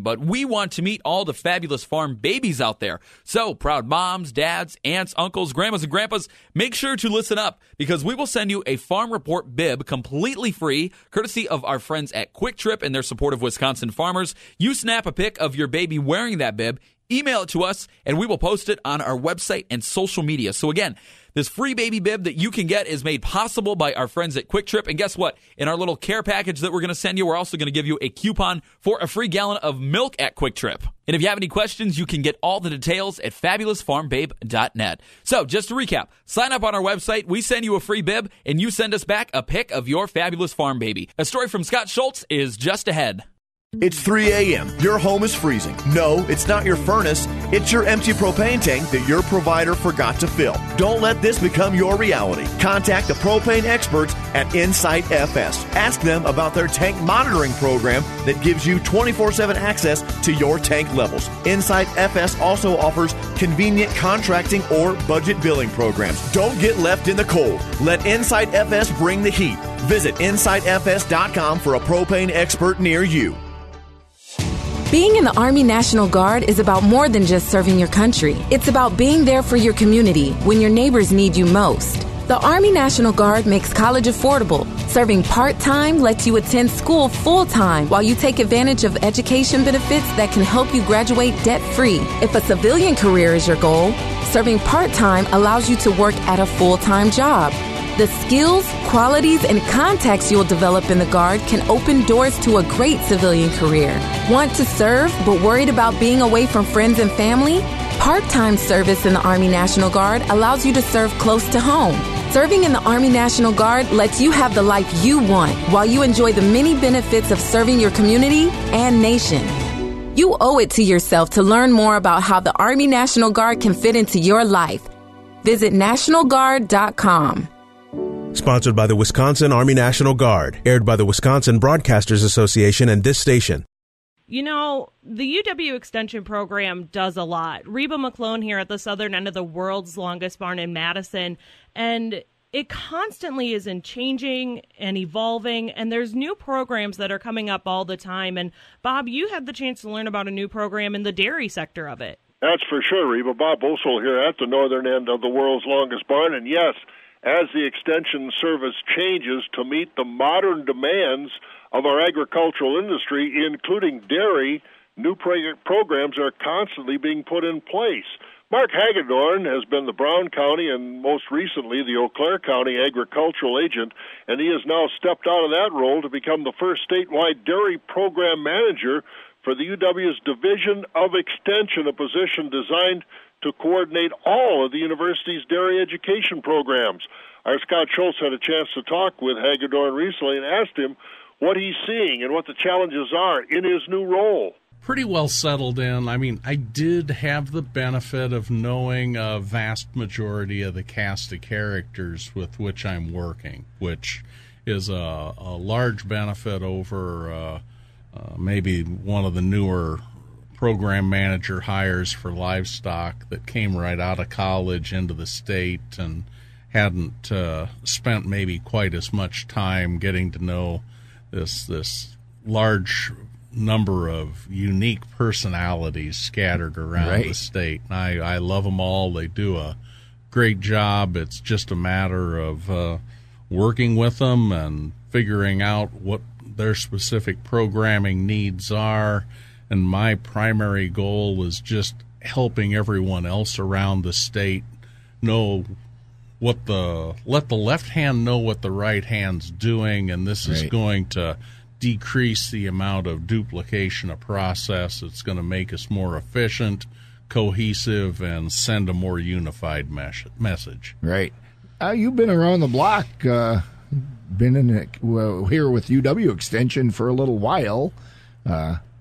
But we want to meet all the fabulous farm babies out there. So, proud moms, dads, aunts, uncles, grandmas, and grandpas, make sure to listen up because we will send you a Farm Report bib completely free, courtesy of our friends at Quick Trip and their support of Wisconsin farmers. You snap a pic of your baby wearing that bib, email it to us, and we will post it on our website and social media. So, again, this free baby bib that you can get is made possible by our friends at Quick Trip. And guess what? In our little care package that we're going to send you, we're also going to give you a coupon for a free gallon of milk at Quick Trip. And if you have any questions, you can get all the details at fabulousfarmbabe.net. So just to recap, sign up on our website. We send you a free bib, and you send us back a pic of your fabulous farm baby. A story from Scott Schultz is just ahead. It's 3 a.m. Your home is freezing. No, it's not your furnace. It's your empty propane tank that your provider forgot to fill. Don't let this become your reality. Contact the propane experts at Insight FS. Ask them about their tank monitoring program that gives you 24/7 access to your tank levels. Insight FS also offers convenient contracting or budget billing programs. Don't get left in the cold. Let Insight FS bring the heat. Visit InsightFS.com for a propane expert near you. Being in the Army National Guard is about more than just serving your country. It's about being there for your community when your neighbors need you most. The Army National Guard makes college affordable. Serving part-time lets you attend school full-time while you take advantage of education benefits that can help you graduate debt-free. If a civilian career is your goal, serving part-time allows you to work at a full-time job. The skills, qualities, and contacts you'll develop in the Guard can open doors to a great civilian career. Want to serve but worried about being away from friends and family? Part-time service in the Army National Guard allows you to serve close to home. Serving in the Army National Guard lets you have the life you want while you enjoy the many benefits of serving your community and nation. You owe it to yourself to learn more about how the Army National Guard can fit into your life. Visit NationalGuard.com. Sponsored by the Wisconsin Army National Guard. Aired by the Wisconsin Broadcasters Association and this station. You know, the UW Extension program does a lot. Reba McClone here at the southern end of the world's longest barn in Madison. And it constantly is in changing and evolving. And there's new programs that are coming up all the time. And, Bob, you had the chance to learn about a new program in the dairy sector of it. That's for sure, Reba. Bob Osel here at the northern end of the world's longest barn. And, yes, as the extension service changes to meet the modern demands of our agricultural industry, including dairy, new programs are constantly being put in place. Mark Hagedorn has been the Brown County and most recently the Eau Claire County agricultural agent, and he has now stepped out of that role to become the first statewide dairy program manager for the UW's Division of Extension, a position designed to coordinate all of the university's dairy education programs. Our Scott Schultz had a chance to talk with Hagedorn recently and asked him what he's seeing and what the challenges are in his new role. Pretty well settled in. I mean, I did have the benefit of knowing a vast majority of the cast of characters with which I'm working, which is a large benefit over maybe one of the newer program manager hires for livestock that came right out of college into the state and hadn't spent maybe quite as much time getting to know this large number of unique personalities scattered around the state. And I love them all. They do a great job. It's just a matter of working with them and figuring out what their specific programming needs are. And my primary goal is just helping everyone else around the state know let the left hand know what the right hand's doing, and this is going to decrease the amount of duplication of process. It's going to make us more efficient, cohesive, and send a more unified message. Right. You've been around the block, been here with UW Extension for a little while.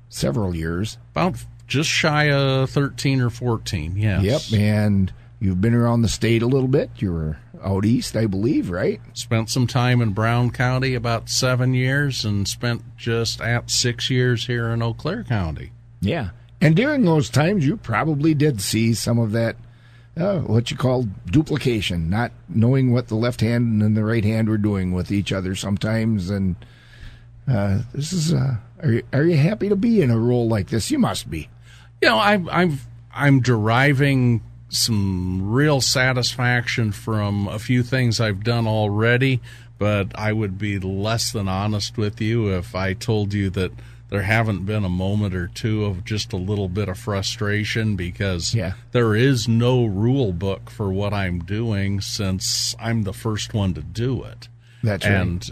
Several years, about just shy of 13 or 14. Yes. Yep. And You've been around the state a little bit. You were out east, I believe, right? Spent some time in Brown County, about 7 years, and spent just at 6 years here in Eau Claire County. Yeah. And during those times, you probably did see some of that, what you call duplication, not knowing what the left hand and the right hand were doing with each other sometimes. And this is, are you happy to be in a role like this? You must be. You know, I'm deriving some real satisfaction from a few things I've done already, but I would be less than honest with you if I told you that there haven't been a moment or two of just a little bit of frustration, because there is no rule book for what I'm doing since I'm the first one to do it. That's right. And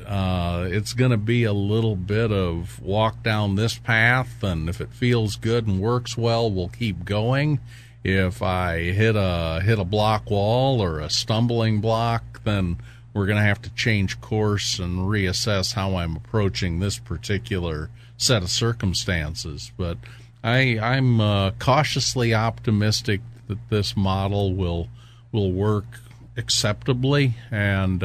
it's going to be a little bit of walk down this path, and if it feels good and works well, we'll keep going. If I hit a block wall or a stumbling block, then we're going to have to change course and reassess how I'm approaching this particular set of circumstances. But I'm cautiously optimistic that this model will work acceptably, and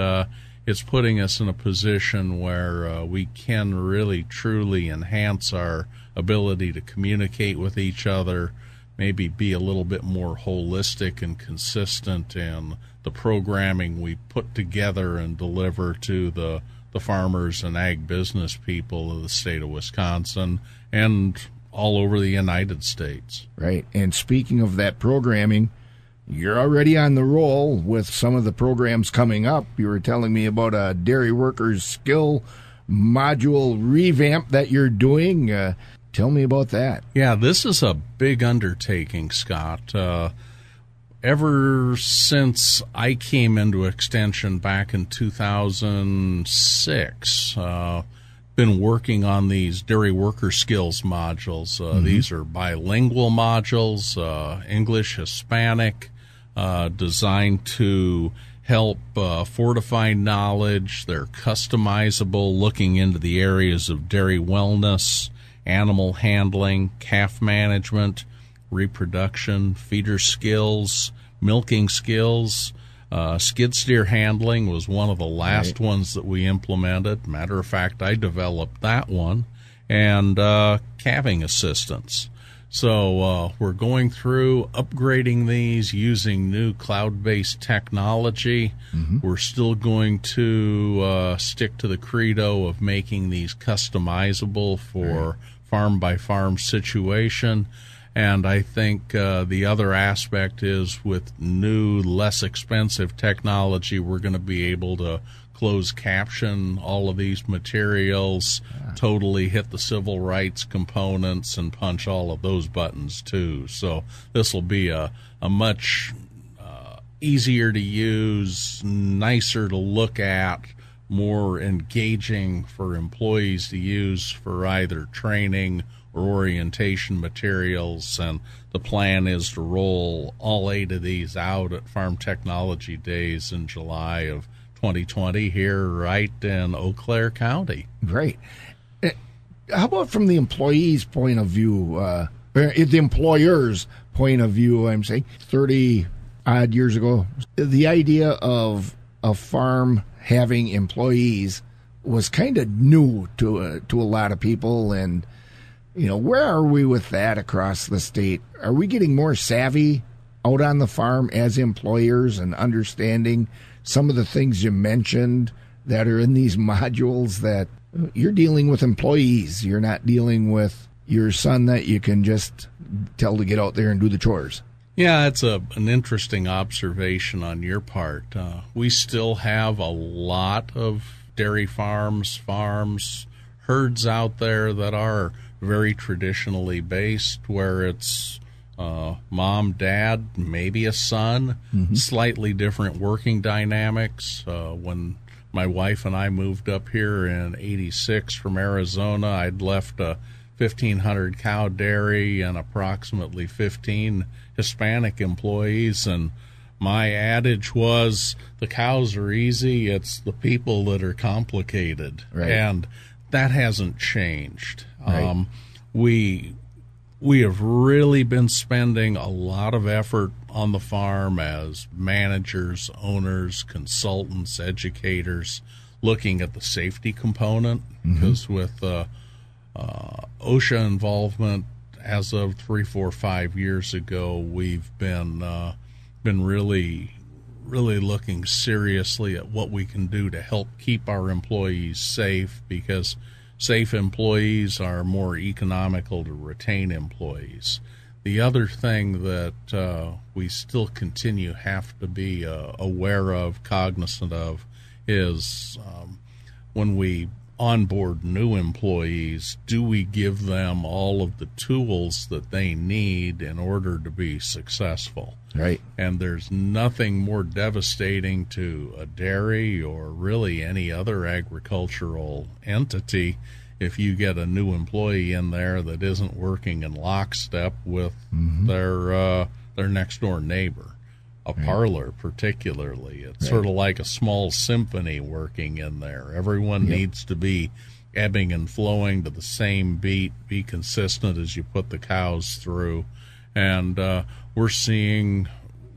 it's putting us in a position where we can really truly enhance our ability to communicate with each other, maybe be a little bit more holistic and consistent in the programming we put together and deliver to the farmers and ag business people of the state of Wisconsin and all over the United States. Right. And speaking of that programming, you're already on the roll with some of the programs coming up. You were telling me about a dairy workers skill module revamp that you're doing. Tell me about that. Yeah, this is a big undertaking, Scott. Ever since I came into Extension back in 2006, been working on these dairy worker skills modules. These are bilingual modules, English, Hispanic, designed to help fortify knowledge. They're customizable, looking into the areas of dairy wellness, animal handling, calf management, reproduction, feeder skills, milking skills. Skid steer handling was one of the last ones that we implemented. Matter of fact, I developed that one. And calving assistance. So we're going through upgrading these using new cloud-based technology. We're still going to stick to the credo of making these customizable for farm-by-farm situation. And I think the other aspect is with new, less expensive technology, we're going to be able to closed caption all of these materials, totally hit the civil rights components, and punch all of those buttons too. So this will be a much easier to use, nicer to look at, more engaging for employees to use for either training or orientation materials. And the plan is to roll all 8 of these out at Farm Technology Days in July of 2020 here right in Eau Claire County. Great. How about from the employee's point of view, the employer's point of view, I'm saying, 30-odd years ago, the idea of a farm having employees was kind of new to a lot of people. And, you know, where are we with that across the state? Are we getting more savvy out on the farm as employers and understanding some of the things you mentioned that are in these modules, that you're dealing with employees? You're not dealing with your son that you can just tell to get out there and do the chores. Yeah, it's an interesting observation on your part. We still have a lot of dairy farms, herds out there that are very traditionally based, where it's mom, dad, maybe a son, slightly different working dynamics. When my wife and I moved up here in 86 from Arizona, I'd left a 1,500 cow dairy and approximately 15 Hispanic employees. And my adage was, the cows are easy, it's the people that are complicated. Right. And that hasn't changed. Right. We have really been spending a lot of effort on the farm as managers, owners, consultants, educators, looking at the safety component, because with OSHA involvement as of 3, 4, 5 years ago, we've been really looking seriously at what we can do to help keep our employees safe, because safe employees are more economical to retain employees. The other thing that we still continue have to be aware of, cognizant of, is when we onboard new employees, do we give them all of the tools that they need in order to be successful? Right. And there's nothing more devastating to a dairy or really any other agricultural entity if you get a new employee in there that isn't working in lockstep with their next door neighbor. A parlor, particularly. It's sort of like a small symphony working in there. Everyone needs to be ebbing and flowing to the same beat, be consistent as you put the cows through. And we're seeing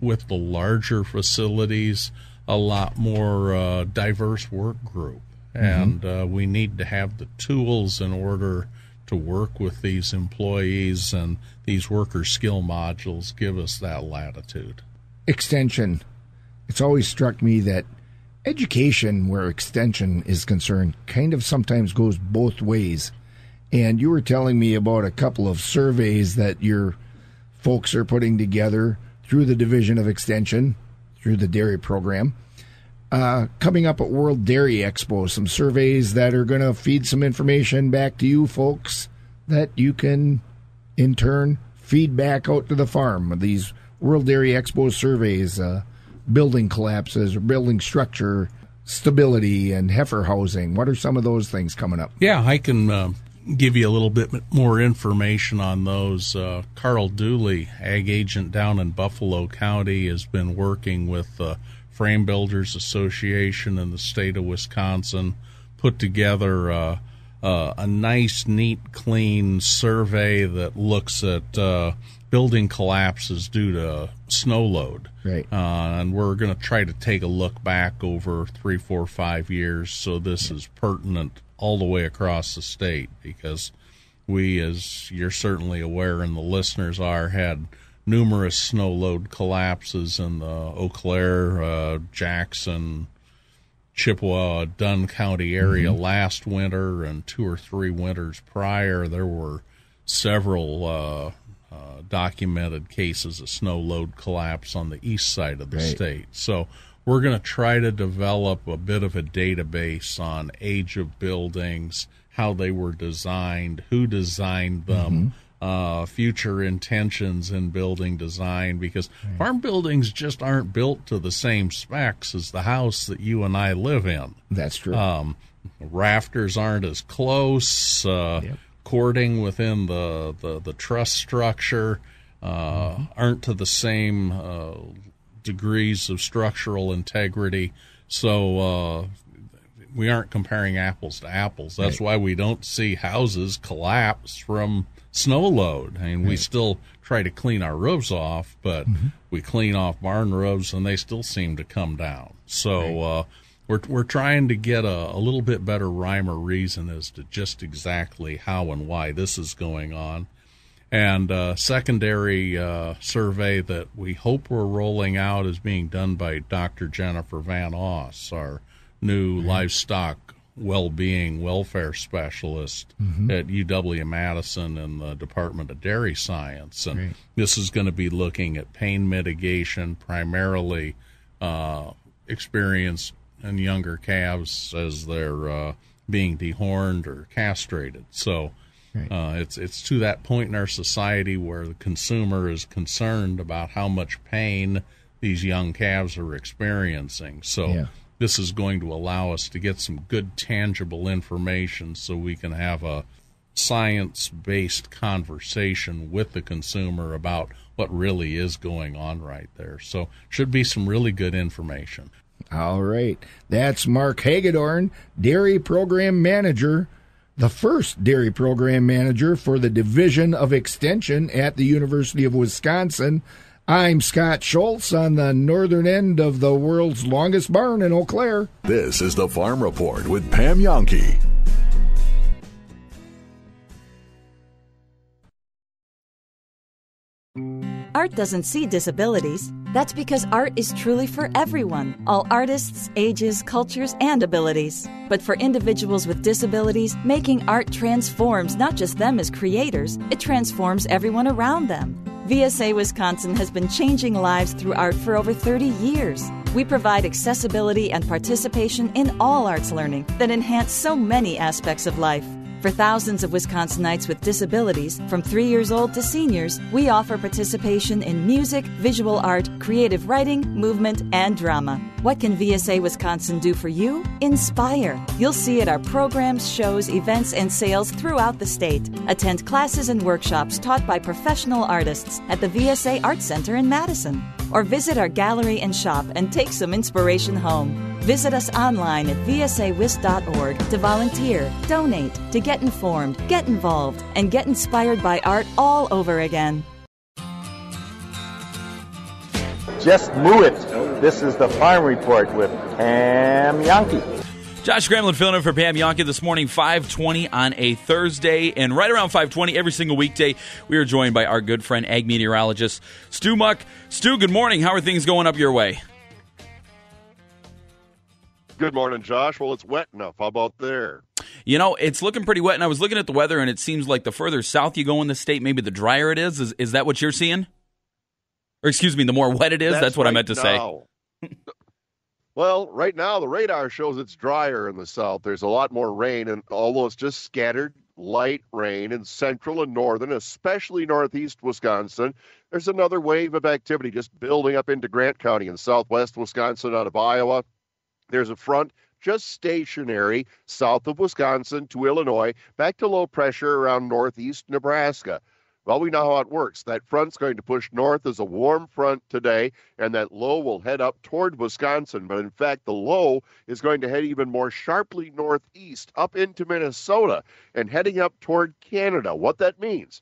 with the larger facilities a lot more diverse work group. And we need to have the tools in order to work with these employees, and these worker skill modules give us that latitude. Extension. It's always struck me that education, where extension is concerned, kind of sometimes goes both ways. And you were telling me about a couple of surveys that your folks are putting together through the Division of Extension, through the dairy program. Coming up at World Dairy Expo, some surveys that are going to feed some information back to you folks that you can, in turn, feed back out to the farm. These World Dairy Expo surveys, building collapses, building structure stability, and heifer housing. What are some of those things coming up? Yeah, I can give you a little bit more information on those. Carl Dooley, ag agent down in Buffalo County, has been working with the Frame Builders Association in the state of Wisconsin, put together a nice, neat, clean survey that looks at building collapses due to snow load. Right. And we're going to try to take a look back over 3, 4, 5 years. So this is pertinent all the way across the state, because we, as you're certainly aware and the listeners are, had numerous snow load collapses in the Eau Claire, Jackson, Chippewa, Dunn County area last winter, and 2 or 3 winters prior. There were several documented cases of snow load collapse on the east side of the state. So we're going to try to develop a bit of a database on age of buildings, how they were designed, who designed them, future intentions in building design, because farm buildings just aren't built to the same specs as the house that you and I live in. That's true. Rafters aren't as close. Cording within the truss structure aren't to the same degrees of structural integrity, so we aren't comparing apples to apples. That's why we don't see houses collapse from snow load. I mean, we still try to clean our roofs off, but we clean off barn roofs and they still seem to come down. So We're trying to get a little bit better rhyme or reason as to just exactly how and why this is going on. And a secondary survey that we hope we're rolling out is being done by Dr. Jennifer Van Oss, our new livestock well-being welfare specialist at UW-Madison in the Department of Dairy Science. And this is going to be looking at pain mitigation, primarily experience and younger calves as they're being dehorned or castrated. So it's to that point in our society where the consumer is concerned about how much pain these young calves are experiencing. So this is going to allow us to get some good tangible information so we can have a science-based conversation with the consumer about what really is going on right there. So should be some really good information. All right. That's Mark Hagedorn, Dairy Program Manager, the first Dairy Program Manager for the Division of Extension at the University of Wisconsin. I'm Scott Schultz on the northern end of the world's longest barn in Eau Claire. This is the Farm Report with Pam Yonke. Art doesn't see disabilities. That's because art is truly for everyone, all artists, ages, cultures, and abilities. But for individuals with disabilities, making art transforms not just them as creators, it transforms everyone around them. VSA Wisconsin has been changing lives through art for over 30 years. We provide accessibility and participation in all arts learning that enhance so many aspects of life. For thousands of Wisconsinites with disabilities, from 3 years old to seniors, we offer participation in music, visual art, creative writing, movement, and drama. What can VSA Wisconsin do for you? Inspire. You'll see at our programs, shows, events, and sales throughout the state. Attend classes and workshops taught by professional artists at the VSA Art Center in Madison. Or visit our gallery and shop and take some inspiration home. Visit us online at vsawis.org to volunteer, donate, to get informed, get involved, and get inspired by art all over again. Just move it. This is the Farm Report with Pam Yonke. Josh Gramlin filling in for Pam Yonke this morning, 5:20 on a Thursday. And right around 5:20 every single weekday, we are joined by our good friend, ag meteorologist Stu Muck. Stu, good morning. How are things going up your way? Good morning, Josh. Well, it's wet enough. How about there? You know, it's looking pretty wet, and I was looking at the weather, and it seems like the further south you go in the state, maybe the drier it is. Is that what you're seeing? Or excuse me, the more wet it is? That's what right I meant to now. Say. Well, right now the radar shows it's drier in the south. There's a lot more rain, and although it's just scattered light rain in central and northern, especially northeast Wisconsin, there's another wave of activity just building up into Grant County in southwest Wisconsin out of Iowa. There's a front just stationary south of Wisconsin to Illinois, back to low pressure around northeast Nebraska. Well, we know how it works. That front's going to push north as a warm front today, and that low will head up toward Wisconsin. But in fact, the low is going to head even more sharply northeast up into Minnesota and heading up toward Canada. What that means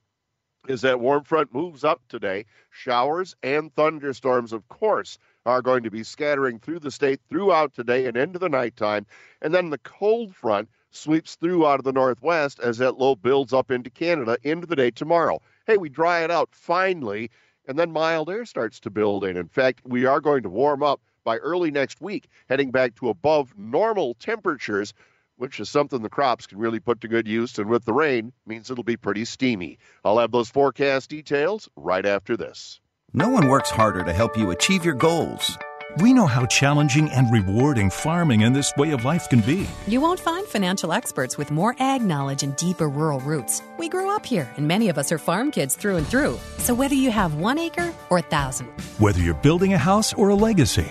is that warm front moves up today. Showers and thunderstorms, of course, are going to be scattering through the state throughout today and into the nighttime. And then the cold front sweeps through out of the northwest as that low builds up into Canada into the day tomorrow. Hey, we dry it out finally, and then mild air starts to build in. In fact, we are going to warm up by early next week, heading back to above normal temperatures, which is something the crops can really put to good use. And with the rain, means it'll be pretty steamy. I'll have those forecast details right after this. No one works harder to help you achieve your goals. We know how challenging and rewarding farming and this way of life can be. You won't find financial experts with more ag knowledge and deeper rural roots. We grew up here, and many of us are farm kids through and through. So whether you have 1 acre or 1,000, whether you're building a house or a legacy,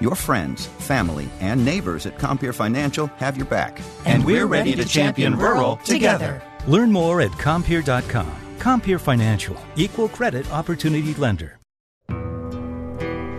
your friends, family, and neighbors at Compeer Financial have your back. And we're ready to champion rural together. Learn more at Compeer.com. Compeer Financial, Equal Credit Opportunity Lender.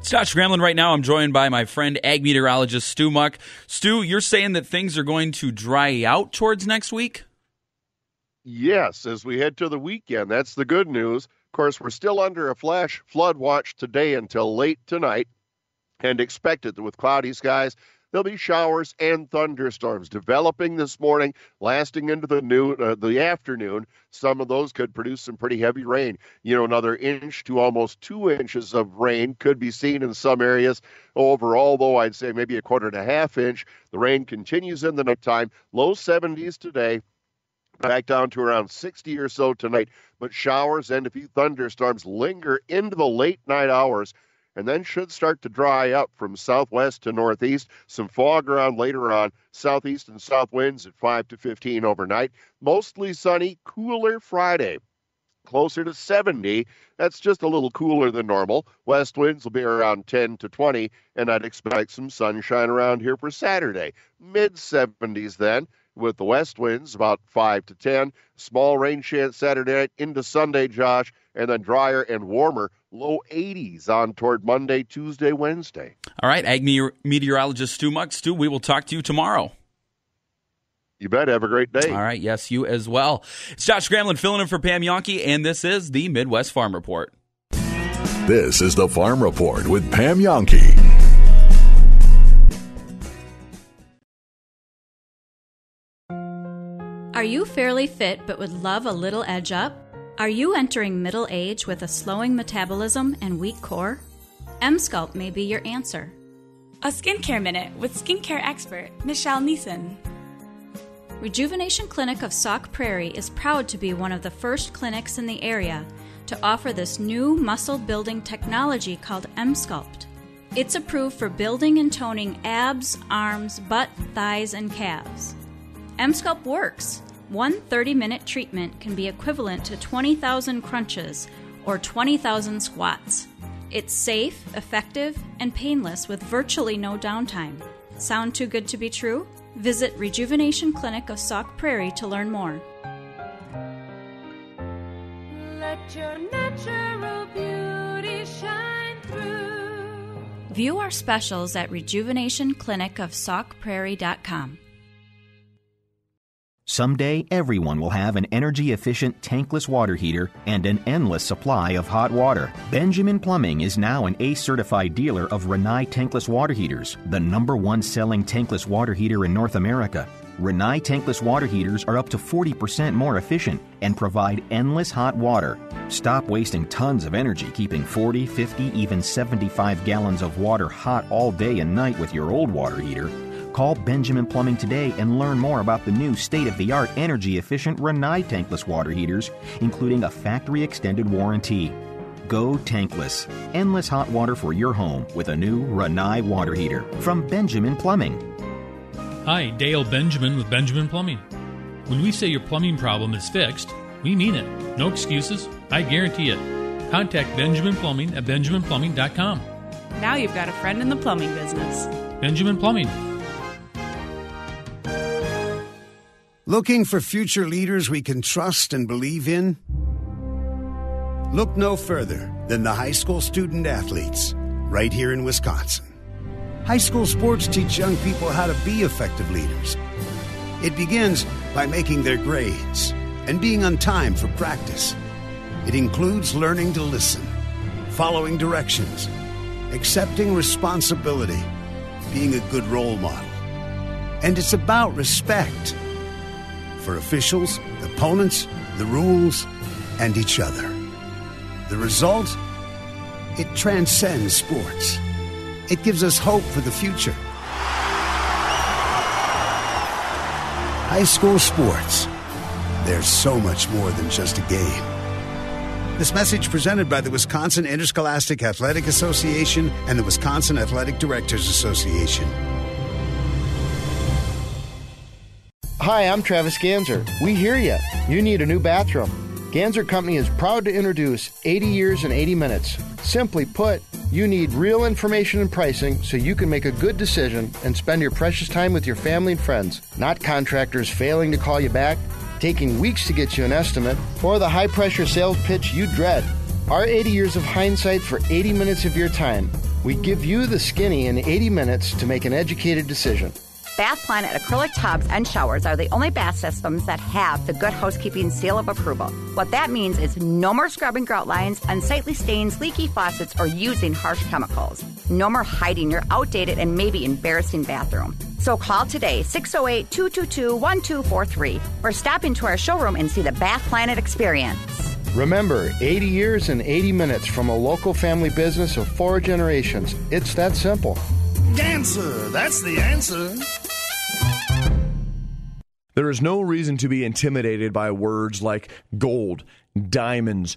It's Josh Gramlin right now. I'm joined by my friend, ag meteorologist Stu Muck. Stu, you're saying that things are going to dry out towards next week? Yes, as we head to the weekend. That's the good news. Of course, we're still under a flash flood watch today until late tonight, and expected that with cloudy skies, there'll be showers and thunderstorms developing this morning, lasting into the afternoon. Some of those could produce some pretty heavy rain. You know, another inch to almost 2 inches of rain could be seen in some areas. Overall, though, I'd say maybe 1.5 to 1/2 inch. The rain continues in the nighttime. Low 70s today, back down to around 60 or so tonight. But showers and a few thunderstorms linger into the late night hours, and then should start to dry up from southwest to northeast. Some fog around later on. Southeast and south winds at 5 to 15 overnight. Mostly sunny, cooler Friday. closer to 70. That's just a little cooler than normal. West winds will be around 10 to 20, and I'd expect some sunshine around here for Saturday. Mid-70s then, with the west winds about 5 to 10. Small rain chance Saturday night into Sunday, Josh, and then drier and warmer, low 80s on toward Monday, Tuesday, Wednesday. All right, Ag meteorologist Stu Muck. Stu, we will talk to you tomorrow. You bet. Have a great day. All right. Yes, you as well. It's Josh Gramlin filling in for Pam Yonke, and this is the Midwest Farm Report. This is the Farm Report with Pam Yonke. Are you fairly fit but would love a little edge up? Are you entering middle age with a slowing metabolism and weak core? Emsculpt may be your answer. A Skincare Minute with skincare expert Michelle Neeson. Rejuvenation Clinic of Sauk Prairie is proud to be one of the first clinics in the area to offer this new muscle-building technology called Emsculpt. It's approved for building and toning abs, arms, butt, thighs, and calves. Emsculpt works. One 30-minute treatment can be equivalent to 20,000 crunches or 20,000 squats. It's safe, effective, and painless with virtually no downtime. Sound too good to be true? Visit Rejuvenation Clinic of Sauk Prairie to learn more. Let your natural beauty shine through. View our specials at rejuvenationclinicofsaukprairie.com. Someday, everyone will have an energy-efficient tankless water heater and an endless supply of hot water. Benjamin Plumbing is now an ACE-certified dealer of Rinnai tankless water heaters, the #1 selling tankless water heater in North America. Rinnai tankless water heaters are up to 40% more efficient and provide endless hot water. Stop wasting tons of energy keeping 40, 50, even 75 gallons of water hot all day and night with your old water heater. Call Benjamin Plumbing today and learn more about the new state-of-the-art energy-efficient Rinnai tankless water heaters, including a factory-extended warranty. Go tankless. Endless hot water for your home with a new Rinnai water heater from Benjamin Plumbing. Hi, Dale Benjamin with Benjamin Plumbing. When we say your plumbing problem is fixed, we mean it. No excuses. I guarantee it. Contact Benjamin Plumbing at benjaminplumbing.com. Now you've got a friend in the plumbing business. Benjamin Plumbing. Looking for future leaders we can trust and believe in? Look no further than the high school student athletes right here in Wisconsin. High school sports teach young people how to be effective leaders. It begins by making their grades and being on time for practice. It includes learning to listen, following directions, accepting responsibility, being a good role model. And it's about respect. For officials, opponents, the rules, and each other. The result? It transcends sports. It gives us hope for the future. High school sports. They're so much more than just a game. This message presented by the Wisconsin Interscholastic Athletic Association and the Wisconsin Athletic Directors Association. Hi, I'm Travis Ganser. We hear you. You need a new bathroom. Ganser Company is proud to introduce 80 Years in 80 Minutes. Simply put, you need real information and pricing so you can make a good decision and spend your precious time with your family and friends, not contractors failing to call you back, taking weeks to get you an estimate, or the high-pressure sales pitch you dread. Our 80 years of hindsight for 80 minutes of your time. We give you the skinny in 80 minutes to make an educated decision. Bath Planet acrylic tubs and showers are the only bath systems that have the Good Housekeeping seal of approval. What that means is no more scrubbing grout lines, unsightly stains, leaky faucets, or using harsh chemicals. No more hiding your outdated and maybe embarrassing bathroom. So call today, 608-222-1243, or stop into our showroom and see the Bath Planet experience. Remember, 80 years and 80 minutes from a local family business of 4 generations. It's that simple. Ganser, that's the answer. There is no reason to be intimidated by words like gold, diamonds,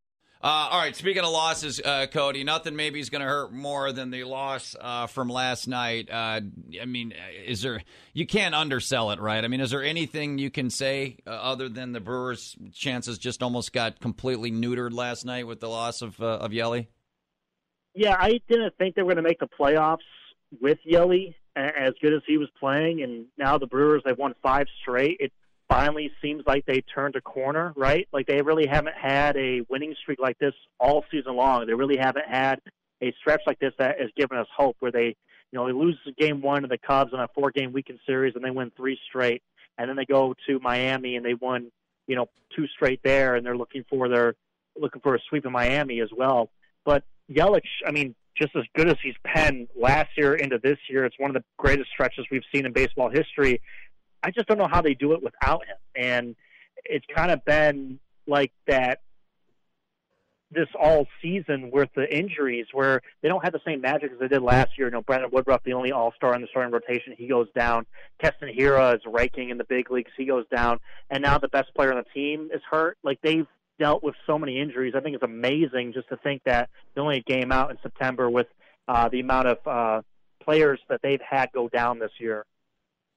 All right, speaking of losses, Cody, nothing maybe is going to hurt more than the loss from last night. I mean, is there – you can't undersell it, right? I mean, is there anything you can say other than the Brewers' chances just almost got completely neutered last night with the loss of Yelich? Yeah, I didn't think they were going to make the playoffs with Yelich as good as he was playing, and now the Brewers, they've won 5 straight. It finally seems like they turned a corner, right? Like they really haven't had a winning streak like this all season long. They really haven't had a stretch like this that has given us hope where they, you know, they lose game one to the Cubs on a 4-game weekend series and they win 3 straight. And then they go to Miami and they won, you know, 2 straight there. And they're looking for a sweep in Miami as well. But Yelich, I mean, just as good as he's been last year into this year, it's one of the greatest stretches we've seen in baseball history. I just don't know how they do it without him. And it's kind of been like that this all season with the injuries where they don't have the same magic as they did last year. You know, Brandon Woodruff, the only all-star in the starting rotation, he goes down. Keston Hiura is raking in the big leagues. He goes down. And now the best player on the team is hurt. Like, they've dealt with so many injuries. I think it's amazing just to think that they're only a game out in September with the amount of players that they've had go down this year.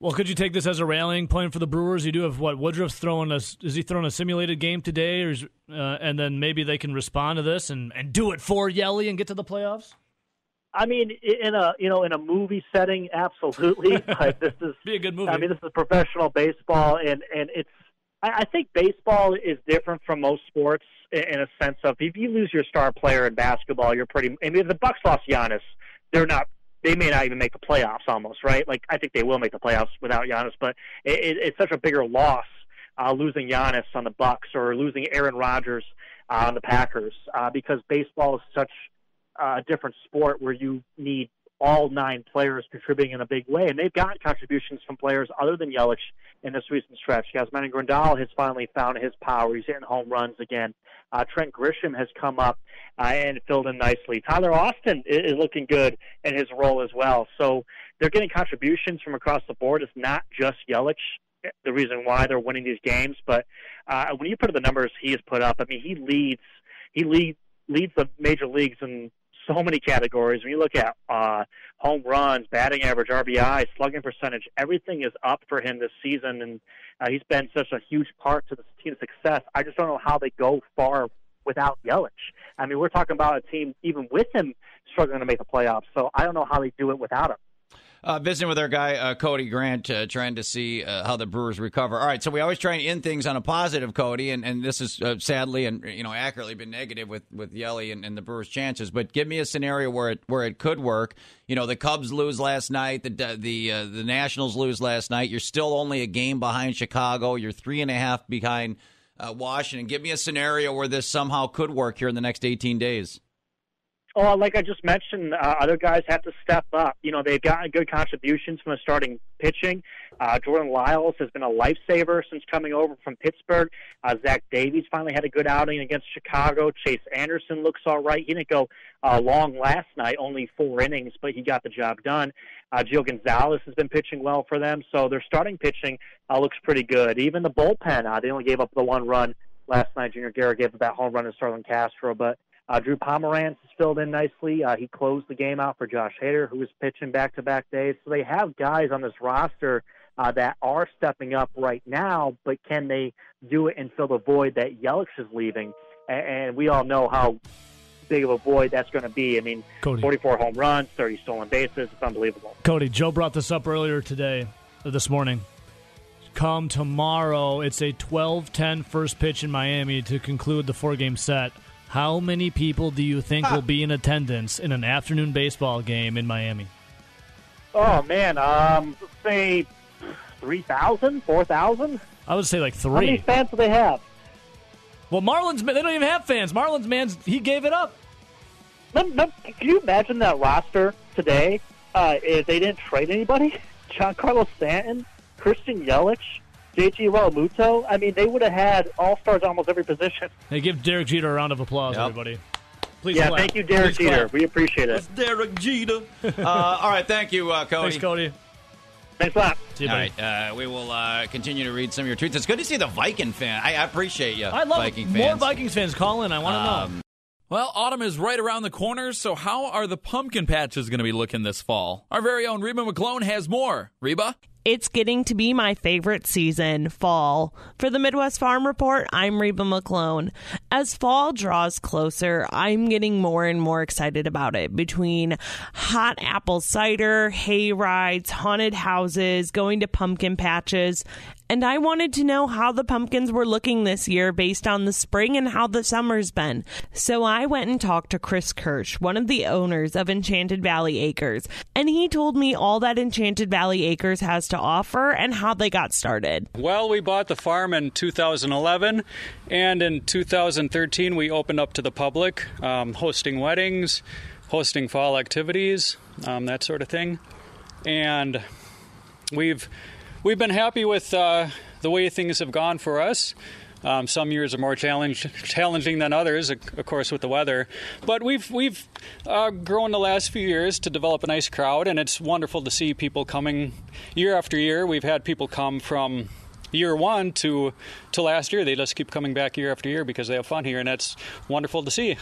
Well, could you take this as a rallying point for the Brewers? You do have what Woodruff's throwing us. Is he throwing a simulated game today, or is, and then maybe they can respond to this and do it for Yelich and get to the playoffs? I mean, in a movie setting, absolutely. But this is be a good movie. I mean, this is professional baseball, and it's. I think baseball is different from most sports in a sense of if you lose your star player in basketball, you're pretty. I mean, if the Bucks lost Giannis, they're not. They may not even make the playoffs almost, right? Like, I think they will make the playoffs without Giannis, but it's such a bigger loss losing Giannis on the Bucks or losing Aaron Rodgers on the Packers because baseball is such a different sport where you need all 9 players contributing in a big way. And they've gotten contributions from players other than Yelich in this recent stretch. Yasmani Grandal has finally found his power. He's hitting home runs again. Trent Grisham has come up and filled in nicely. Tyler Austin is looking good in his role as well. So they're getting contributions from across the board. It's not just Yelich, the reason why they're winning these games. But when you put up the numbers he has put up, I mean, he leads the major leagues in so many categories. When you look at home runs, batting average, RBI, slugging percentage, everything is up for him this season, and he's been such a huge part to the team's success. I just don't know how they go far without Yelich. I mean, we're talking about a team, even with him, struggling to make the playoffs, so I don't know how they do it without him. Visiting with our guy, Cody Grant, trying to see how the Brewers recover. All right, so we always try and end things on a positive, Cody, and this has sadly and accurately been negative with Yelich and the Brewers' chances. But give me a scenario where it could work. You know, the Cubs lose last night, the Nationals lose last night. You're still only a game behind Chicago. You're 3.5 behind Washington. Give me a scenario where this somehow could work here in the next 18 days. Oh, like I just mentioned, other guys have to step up. You know, they've gotten good contributions from the starting pitching. Jordan Lyles has been a lifesaver since coming over from Pittsburgh. Zach Davies finally had a good outing against Chicago. Chase Anderson looks all right. He didn't go long last night, only 4 innings, but he got the job done. Gio Gonzalez has been pitching well for them, so their starting pitching looks pretty good. Even the bullpen, they only gave up the 1 run last night. Junior Guerra gave up that home run to Starlin Castro, but Drew Pomeranz has filled in nicely. He closed the game out for Josh Hader, who was pitching back-to-back days. So they have guys on this roster that are stepping up right now, but can they do it and fill the void that Yelich is leaving? And we all know how big of a void that's going to be. I mean, Cody. 44 home runs, 30 stolen bases. It's unbelievable. Cody, Joe brought this up earlier today, this morning. Come tomorrow, it's a 12-10 first pitch in Miami to conclude the four-game set. How many people do you think will be in attendance in an afternoon baseball game in Miami? Oh, man, say 3,000, 4,000? I would say like 3. How many fans do they have? Well, Marlins, they don't even have fans. Marlins, man, he gave it up. Can you imagine that roster today if they didn't trade anybody? Giancarlo Stanton, Christian Yelich, J.G. Realmuto. I mean, they would have had all-stars almost every position. Hey, give Derek Jeter a round of applause, everybody. Please clap. Thank you, Derek Jeter. We appreciate it. It's Derek Jeter. All right, thank you, Cody. Thanks, Cody. Thanks a lot. See you, buddy. All right, we will continue to read some of your tweets. It's good to see the Viking fan. I appreciate you, I love Viking fans. More Vikings fans call in. I want to know. Well, autumn is right around the corner, so how are the pumpkin patches going to be looking this fall? Our very own Reba McClone has more. Reba? It's getting to be my favorite season, fall. For the Midwest Farm Report, I'm Reba McClone. As fall draws closer, I'm getting more and more excited about it. Between hot apple cider, hay rides, haunted houses, going to pumpkin patches, and I wanted to know how the pumpkins were looking this year based on the spring and how the summer's been. So I went and talked to Chris Kirsch, one of the owners of Enchanted Valley Acres, and he told me all that Enchanted Valley Acres has to offer and how they got started. Well, we bought the farm in 2011, and in 2013 we opened up to the public, hosting weddings, hosting fall activities, that sort of thing. And we've been happy with the way things have gone for us. Some years are more challenging than others, of course, with the weather. But we've grown the last few years to develop a nice crowd, and it's wonderful to see people coming year after year. We've had people come from year one to last year. They just keep coming back year after year because they have fun here, and that's wonderful to see.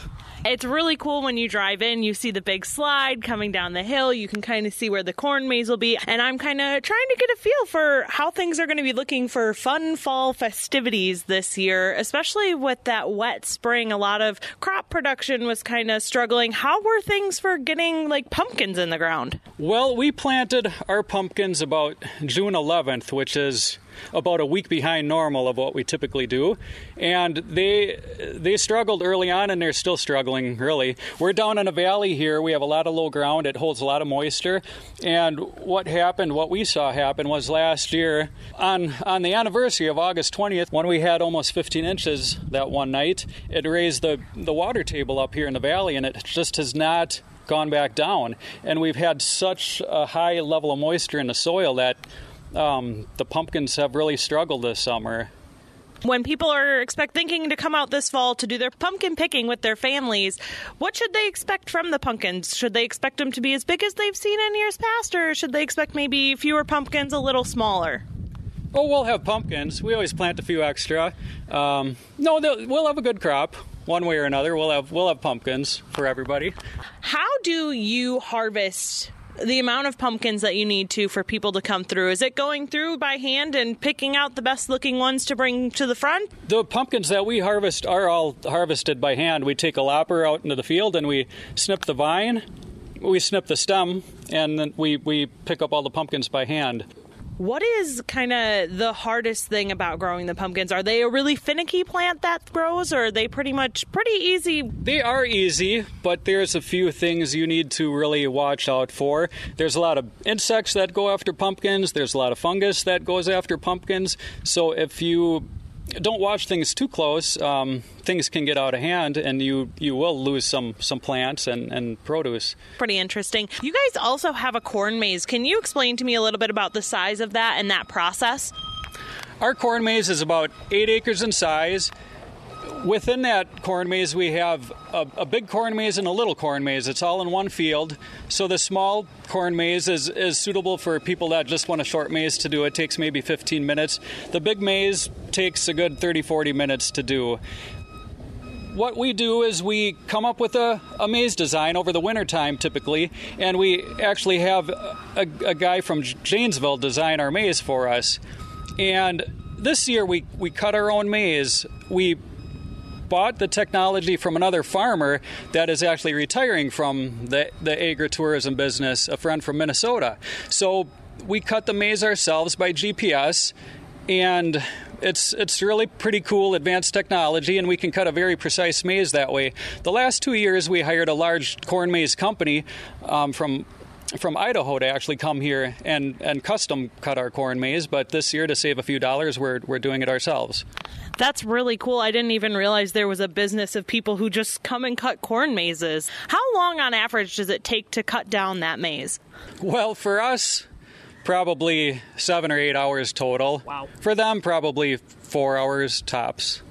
It's really cool when you drive in. You see the big slide coming down the hill. You can kind of see where the corn maze will be, and I'm kind of trying to get a feel for how things are going to be looking for fun fall festivities this year, especially with that wet spring. A lot of crop production was kind of struggling. How were things for getting like pumpkins in the ground? Well, we planted our pumpkins about June 11th, which is about a week behind normal of what we typically do, and they struggled early on, and they're still struggling, really. We're down in a valley here. We have a lot of low ground. It holds a lot of moisture, and what we saw happen was last year on the anniversary of August 20th, when we had almost 15 inches that one night, it raised the water table up here in the valley, and it just has not gone back down, and we've had such a high level of moisture in the soil that the pumpkins have really struggled this summer. When people are thinking to come out this fall to do their pumpkin picking with their families, what should they expect from the pumpkins? Should they expect them to be as big as they've seen in years past, or should they expect maybe fewer pumpkins, a little smaller? Oh, we'll have pumpkins. We always plant a few extra. No, we'll have a good crop. One way or another, we'll have pumpkins for everybody. How do you harvest the amount of pumpkins that you need for people to come through? Is it going through by hand and picking out the best looking ones to bring to the front? The pumpkins that we harvest are all harvested by hand. We take a lopper out into the field and we snip the vine, we snip the stem, and then we pick up all the pumpkins by hand. What is kind of the hardest thing about growing the pumpkins? Are they a really finicky plant that grows, or are they pretty easy? They are easy, but there's a few things you need to really watch out for. There's a lot of insects that go after pumpkins. There's a lot of fungus that goes after pumpkins. So if you don't watch things too close, things can get out of hand, and you will lose some plants and produce. Pretty interesting. You guys also have a corn maze. Can you explain to me a little bit about the size of that and that process? Our corn maze is about 8 acres in size. Within that corn maze, we have a big corn maze and a little corn maze. It's all in one field. So the small corn maze is suitable for people that just want a short maze to do. It takes maybe 15 minutes. The big maze takes a good 30, 40 minutes to do. What we do is we come up with a maze design over the wintertime, typically, and we actually have a guy from Janesville design our maze for us. And this year, we cut our own maze. We bought the technology from another farmer that is actually retiring from the agritourism business, a friend from Minnesota. So we cut the maize ourselves by GPS, and it's really pretty cool advanced technology, and we can cut a very precise maize that way. The last 2 years, we hired a large corn maize company from Idaho to actually come here and custom cut our corn maize, but this year, to save a few dollars, we're doing it ourselves. That's really cool. I didn't even realize there was a business of people who just come and cut corn mazes. How long on average does it take to cut down that maize? Well, for us, probably 7 or 8 hours total. Wow. For them, probably 4 hours tops.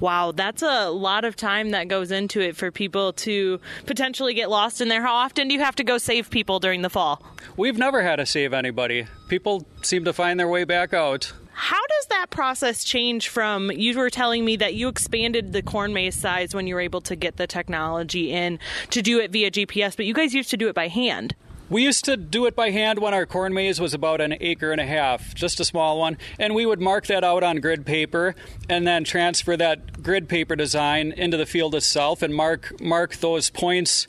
Wow, that's a lot of time that goes into it for people to potentially get lost in there. How often do you have to go save people during the fall? We've never had to save anybody. People seem to find their way back out. How does that process change from, you were telling me that you expanded the corn maze size when you were able to get the technology in to do it via GPS, but you guys used to do it by hand. We used to do it by hand when our corn maze was about 1.5 acres, just a small one, and we would mark that out on grid paper and then transfer that grid paper design into the field itself and mark those points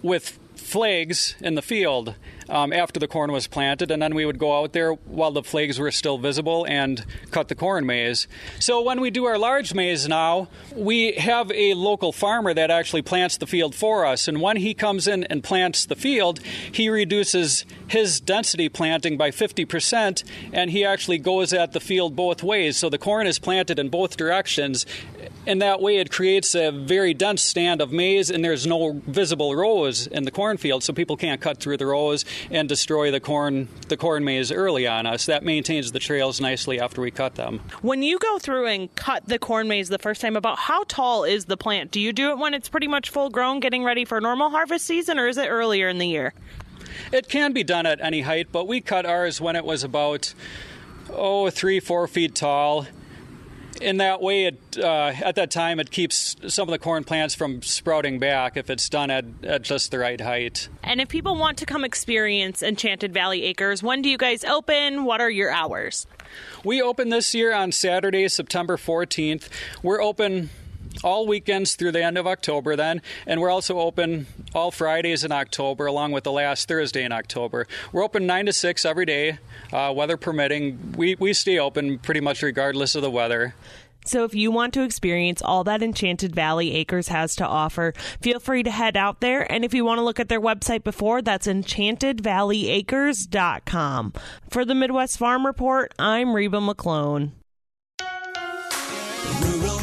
with flags in the field after the corn was planted, and then we would go out there while the flags were still visible and cut the corn maize. So when we do our large maize now, we have a local farmer that actually plants the field for us, and when he comes in and plants the field, he reduces his density planting by 50%, and he actually goes at the field both ways, so the corn is planted in both directions. And that way it creates a very dense stand of maize, and there's no visible rows in the cornfield, so people can't cut through the rows and destroy the corn maize early on us. That maintains the trails nicely after we cut them. When you go through and cut the corn maize the first time, about how tall is the plant? Do you do it when it's pretty much full grown, getting ready for normal harvest season, or is it earlier in the year? It can be done at any height, but we cut ours when it was about 3-4 feet tall. In that way, at that time, it keeps some of the corn plants from sprouting back if it's done at just the right height. And if people want to come experience Enchanted Valley Acres, when do you guys open? What are your hours? We open this year on Saturday, September 14th. We're open all weekends through the end of October then, and we're also open all Fridays in October, along with the last Thursday in October. We're open 9 to 6 every day, weather permitting. We stay open pretty much regardless of the weather. So if you want to experience all that Enchanted Valley Acres has to offer, feel free to head out there. And if you want to look at their website before, that's enchantedvalleyacres.com. For the Midwest Farm Report, I'm Reba McClone. Rural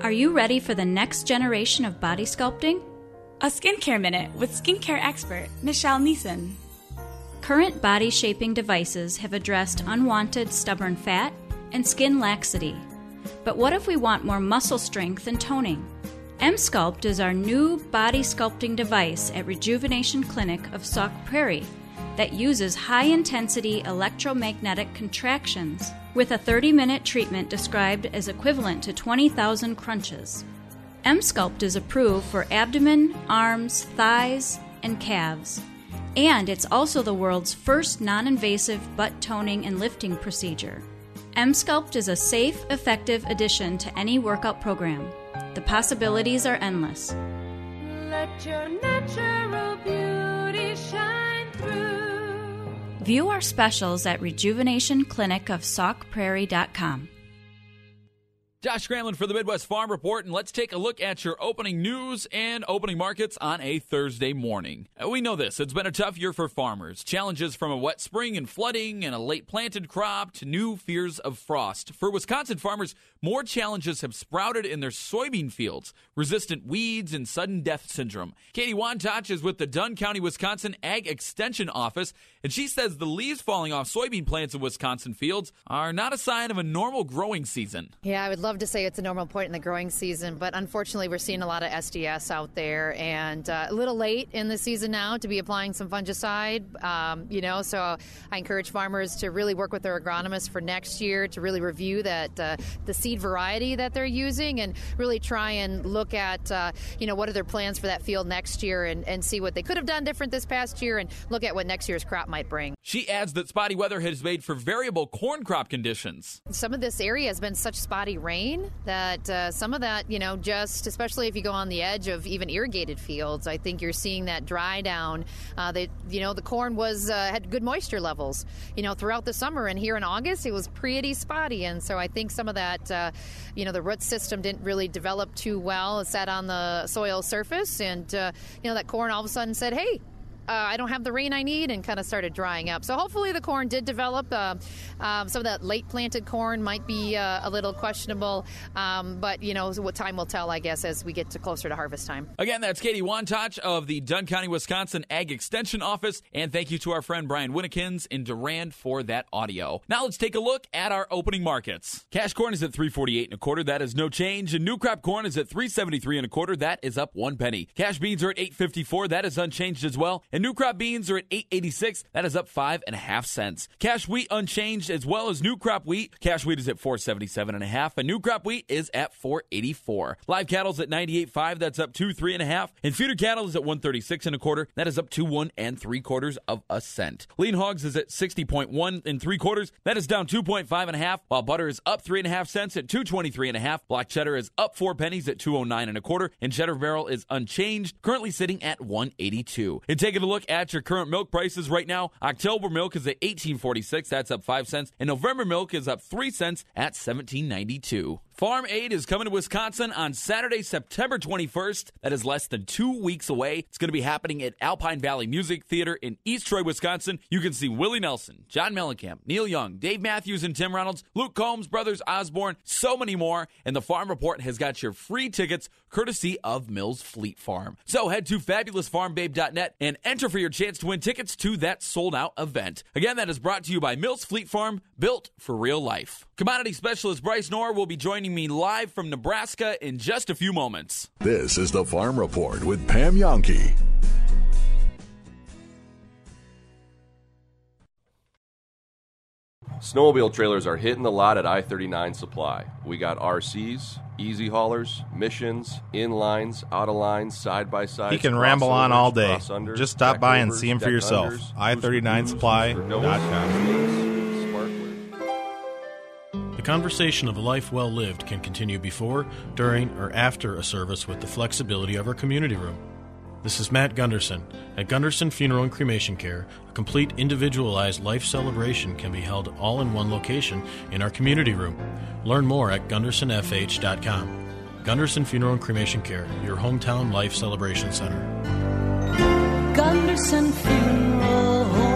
Are you ready for the next generation of body sculpting? A Skincare Minute with skincare expert Michelle Neeson. Current body shaping devices have addressed unwanted stubborn fat and skin laxity. But what if we want more muscle strength and toning? Emsculpt is our new body sculpting device at Rejuvenation Clinic of Sauk Prairie that uses high-intensity electromagnetic contractions with a 30-minute treatment described as equivalent to 20,000 crunches. Emsculpt is approved for abdomen, arms, thighs, and calves. And it's also the world's first non-invasive butt toning and lifting procedure. Emsculpt is a safe, effective addition to any workout program. The possibilities are endless. Let your natural beauty shine through. View our specials at rejuvenationclinicofsaukprairie.com. Josh Gramlin for the Midwest Farm Report, and let's take a look at your opening news and opening markets on a Thursday morning. We know this. It's been a tough year for farmers. Challenges from a wet spring and flooding and a late planted crop to new fears of frost. For Wisconsin farmers, more challenges have sprouted in their soybean fields, resistant weeds and sudden death syndrome. Katie Wantoch is with the Dunn County Wisconsin Ag Extension Office, and she says the leaves falling off soybean plants in Wisconsin fields are not a sign of a normal growing season. Yeah, I would love to say it's a normal point in the growing season, but unfortunately we're seeing a lot of SDS out there, and a little late in the season now to be applying some fungicide, so I encourage farmers to really work with their agronomists for next year to really review that the seed variety that they're using, and really try and look at what are their plans for that field next year, and see what they could have done different this past year, and look at what next year's crop might bring. She adds that spotty weather has made for variable corn crop conditions. Some of this area has been such spotty rain that some of that, especially if you go on the edge of even irrigated fields, I think you're seeing that dry down. The corn was had good moisture levels, throughout the summer, and here in August it was pretty spotty, and so I think some of that, the root system didn't really develop too well. It sat on the soil surface, and that corn all of a sudden said, "Hey, I don't have the rain I need," and kind of started drying up. So hopefully the corn did develop. Some of that late planted corn might be a little questionable, but what time will tell, I guess, as we get to closer to harvest time. Again, that's Katie Wantoch of the Dunn County, Wisconsin Ag Extension Office, and thank you to our friend Brian Winnikins in Durand for that audio. Now let's take a look at our opening markets. Cash corn is at $3.4825. That is no change, and new crop corn is at $3.7325. That is up 1 penny. Cash beans are at $8.54. That is unchanged as well. And new crop beans are at $8.86. That is up 5.5 cents. Cash wheat unchanged, as well as new crop wheat. Cash wheat is at $4.77.5, and new crop wheat is at $4.84. Live cattle's at $98.5. That's up 2 3.5. And feeder cattle is at $136.25. That is up 2 1 3/4 of a cent. Lean hogs is at 60.1 3/4. That is down 2.5 1/2. While butter is up 3.5 cents at 2.23 1/2. Black cheddar is up 4 pennies at 2.09 1/4. And cheddar barrel is unchanged, currently sitting at $1.82. And take a look at your current milk prices right now. October milk is at $18.46. That's up 5 cents. And November milk is up 3 cents at $17.92. Farm Aid is coming to Wisconsin on Saturday, September 21st. That is less than 2 weeks away. It's going to be happening at Alpine Valley Music Theater in East Troy, Wisconsin. You can see Willie Nelson, John Mellencamp, Neil Young, Dave Matthews and Tim Reynolds, Luke Combs, Brothers Osborne, so many more. And the Farm Report has got your free tickets courtesy of Mills Fleet Farm. So head to fabulousfarmbabe.net and enter for your chance to win tickets to that sold-out event. Again, that is brought to you by Mills Fleet Farm, built for real life. Commodity specialist Bryce Knorr will be joining me live from Nebraska in just a few moments. This is the Farm Report with Pam Yonke. Snowmobile trailers are hitting the lot at I-39 Supply. We got RCs, easy haulers, missions, inlines, out of lines, side by side. He can ramble on all day. Just stop by and see him for yourself. I-39supply.com. The conversation of life well lived can continue before, during, or after a service with the flexibility of our community room. This is Matt Gunderson. At Gunderson Funeral and Cremation Care, a complete individualized life celebration can be held all in one location in our community room. Learn more at GundersonFH.com. Gunderson Funeral and Cremation Care, your hometown life celebration center. Gunderson Funeral Home.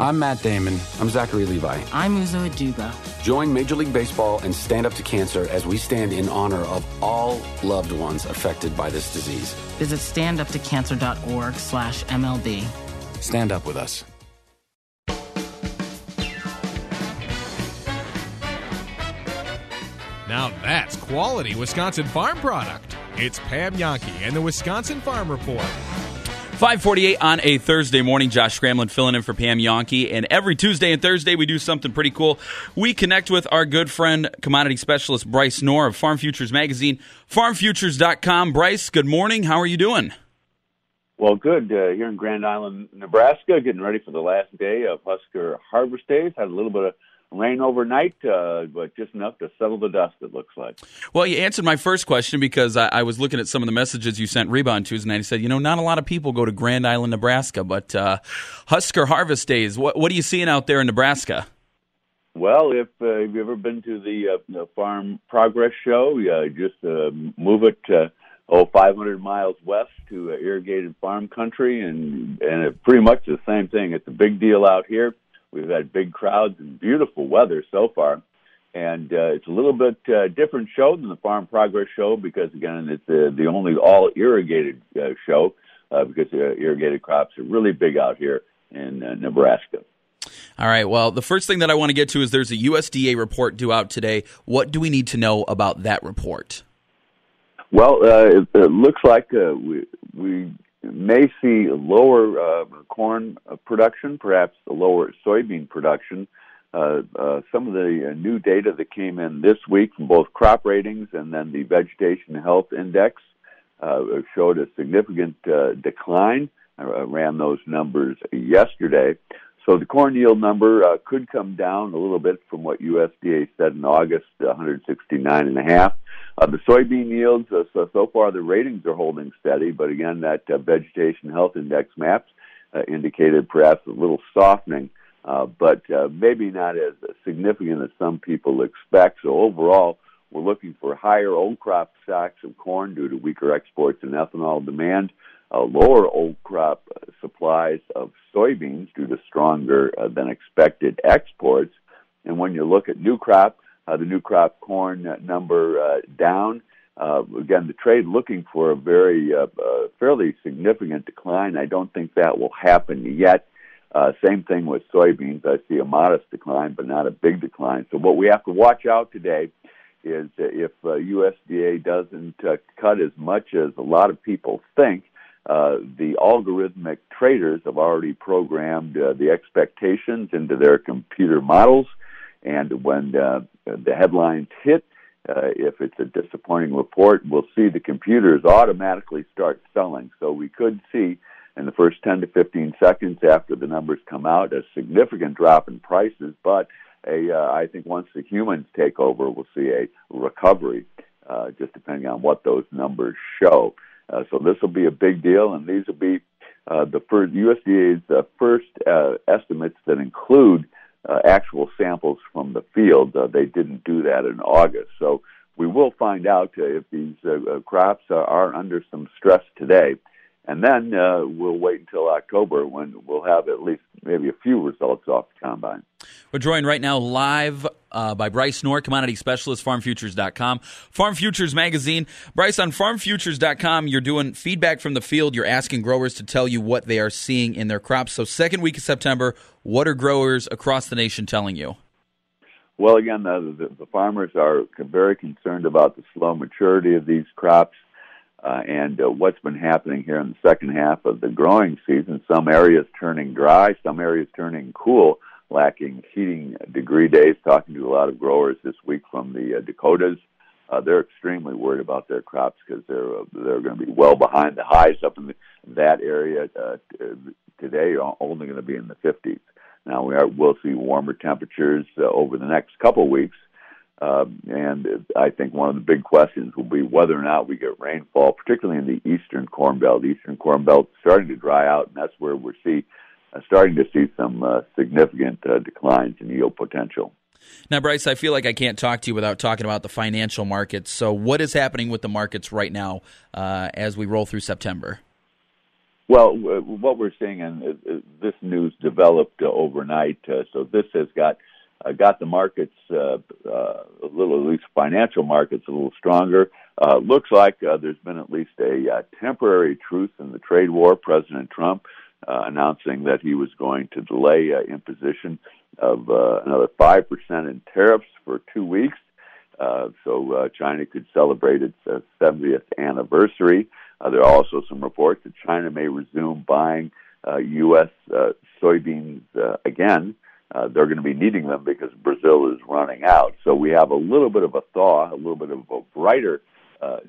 I'm Matt Damon. I'm Zachary Levi. I'm Uzo Aduba. Join Major League Baseball and Stand Up to Cancer as we stand in honor of all loved ones affected by this disease. Visit standuptocancer.org/MLB. Stand up with us. Now that's quality Wisconsin farm product. It's Pam Yonke and the Wisconsin Farm Report. 5:48 on a Thursday morning. Josh Scramlin filling in for Pam Yonke. And every Tuesday and Thursday, we do something pretty cool. We connect with our good friend, commodity specialist Bryce Knorr of Farm Futures Magazine, farmfutures.com. Bryce, good morning. How are you doing? Well, good. Here in Grand Island, Nebraska, getting ready for the last day of Husker Harvest Days. Had a little bit of rain overnight, but just enough to settle the dust, it looks like. Well, you answered my first question because I was looking at some of the messages you sent Reba on Tuesday night. You said, not a lot of people go to Grand Island, Nebraska, but Husker Harvest Days, what are you seeing out there in Nebraska? Well, if you've ever been to the Farm Progress Show, just move it 500 miles west to irrigated farm country, and it's pretty much the same thing. It's a big deal out here. We've had big crowds and beautiful weather so far. And it's a little bit different show than the Farm Progress Show because, again, it's the only all-irrigated show because irrigated crops are really big out here in Nebraska. All right. Well, the first thing that I want to get to is there's a USDA report due out today. What do we need to know about that report? Well, it looks like we may see lower corn production, perhaps lower soybean production. Some of the new data that came in this week from both crop ratings and then the vegetation health index showed a significant decline. I ran those numbers yesterday. So the corn yield number could come down a little bit from what USDA said in August, 169.5. The soybean yields, so far the ratings are holding steady, but again, that vegetation health index maps indicated perhaps a little softening. But maybe not as significant as some people expect. So overall, we're looking for higher old crop stocks of corn due to weaker exports and ethanol demand, lower old crop supplies of soybeans due to stronger than expected exports. And when you look at new crop, the new crop corn number down. Again, the trade looking for a very fairly significant decline. I don't think that will happen yet. Same thing with soybeans. I see a modest decline, but not a big decline. So what we have to watch out today is if USDA doesn't cut as much as a lot of people think, the algorithmic traders have already programmed the expectations into their computer models. And when the headlines hit, if it's a disappointing report, we'll see the computers automatically start selling. So we could see in the first 10 to 15 seconds after the numbers come out, a significant drop in prices. But I think once the humans take over, we'll see a recovery, just depending on what those numbers show. So this will be a big deal, and these will be the first USDA's first estimates that include actual samples from the field. They didn't do that in August. So we will find out if these crops are under some stress today. And then we'll wait until October when we'll have at least maybe a few results off the combine. We're joined right now live by Bryce Knorr, commodity specialist, farmfutures.com. Farm Futures Magazine. Bryce, on farmfutures.com, you're doing feedback from the field. You're asking growers to tell you what they are seeing in their crops. So second week of September, what are growers across the nation telling you? Well, again, the farmers are very concerned about the slow maturity of these crops. And what's been happening here in the second half of the growing season, some areas turning dry, some areas turning cool, lacking heating degree days. Talking to a lot of growers this week from the Dakotas, they're extremely worried about their crops because they're going to be well behind the highs up in that area today, only going to be in the 50s. Now, we'll see warmer temperatures over the next couple of weeks. And I think one of the big questions will be whether or not we get rainfall, particularly in the eastern Corn Belt. The eastern Corn Belt starting to dry out, and that's where we're starting to see some significant declines in yield potential. Now, Bryce, I feel like I can't talk to you without talking about the financial markets. So what is happening with the markets right now as we roll through September? Well, what we're seeing, and this news developed overnight, so this has got the markets a little, at least financial markets, a little stronger. Looks like there's been at least a temporary truce in the trade war. President Trump announcing that he was going to delay imposition of another 5% in tariffs for 2 weeks. So China could celebrate its 70th anniversary. There are also some reports that China may resume buying U.S. soybeans again. They're going to be needing them because Brazil is running out. So we have a little bit of a thaw, a little bit of a brighter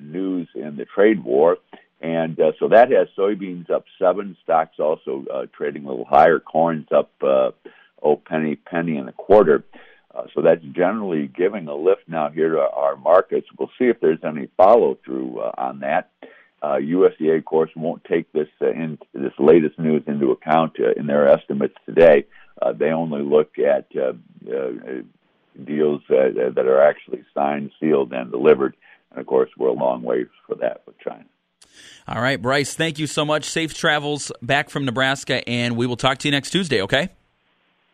news in the trade war. And so that has soybeans up 7, stocks also trading a little higher, corn's up penny and a quarter. So that's generally giving a lift now here to our markets. We'll see if there's any follow-through on that. USDA, of course, won't take this latest news into account in their estimates today. They only look at deals that are actually signed, sealed, and delivered. And, of course, we're a long ways for that with China. All right, Bryce, thank you so much. Safe travels back from Nebraska, and we will talk to you next Tuesday, okay?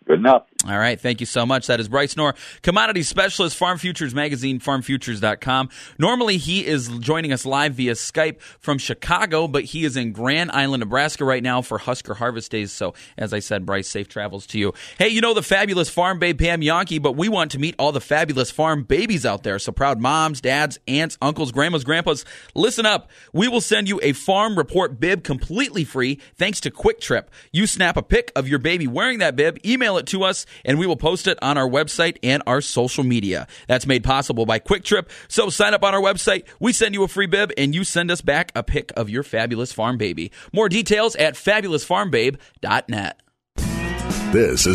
Good enough. All right, thank you so much. That is Bryce Knorr, commodity specialist, Farm Futures Magazine, farmfutures.com. Normally, he is joining us live via Skype from Chicago, but he is in Grand Island, Nebraska right now for Husker Harvest Days. So, as I said, Bryce, safe travels to you. Hey, you know the fabulous farm babe, Pam Yonke, but we want to meet all the fabulous farm babies out there. So, proud moms, dads, aunts, uncles, grandmas, grandpas, listen up. We will send you a farm report bib completely free thanks to Quick Trip. You snap a pic of your baby wearing that bib, email it to us, and we will post it on our website and our social media. That's made possible by Quick Trip. So sign up on our website. We send you a free bib, and you send us back a pic of your fabulous farm baby. More details at fabulousfarmbabe.net. This is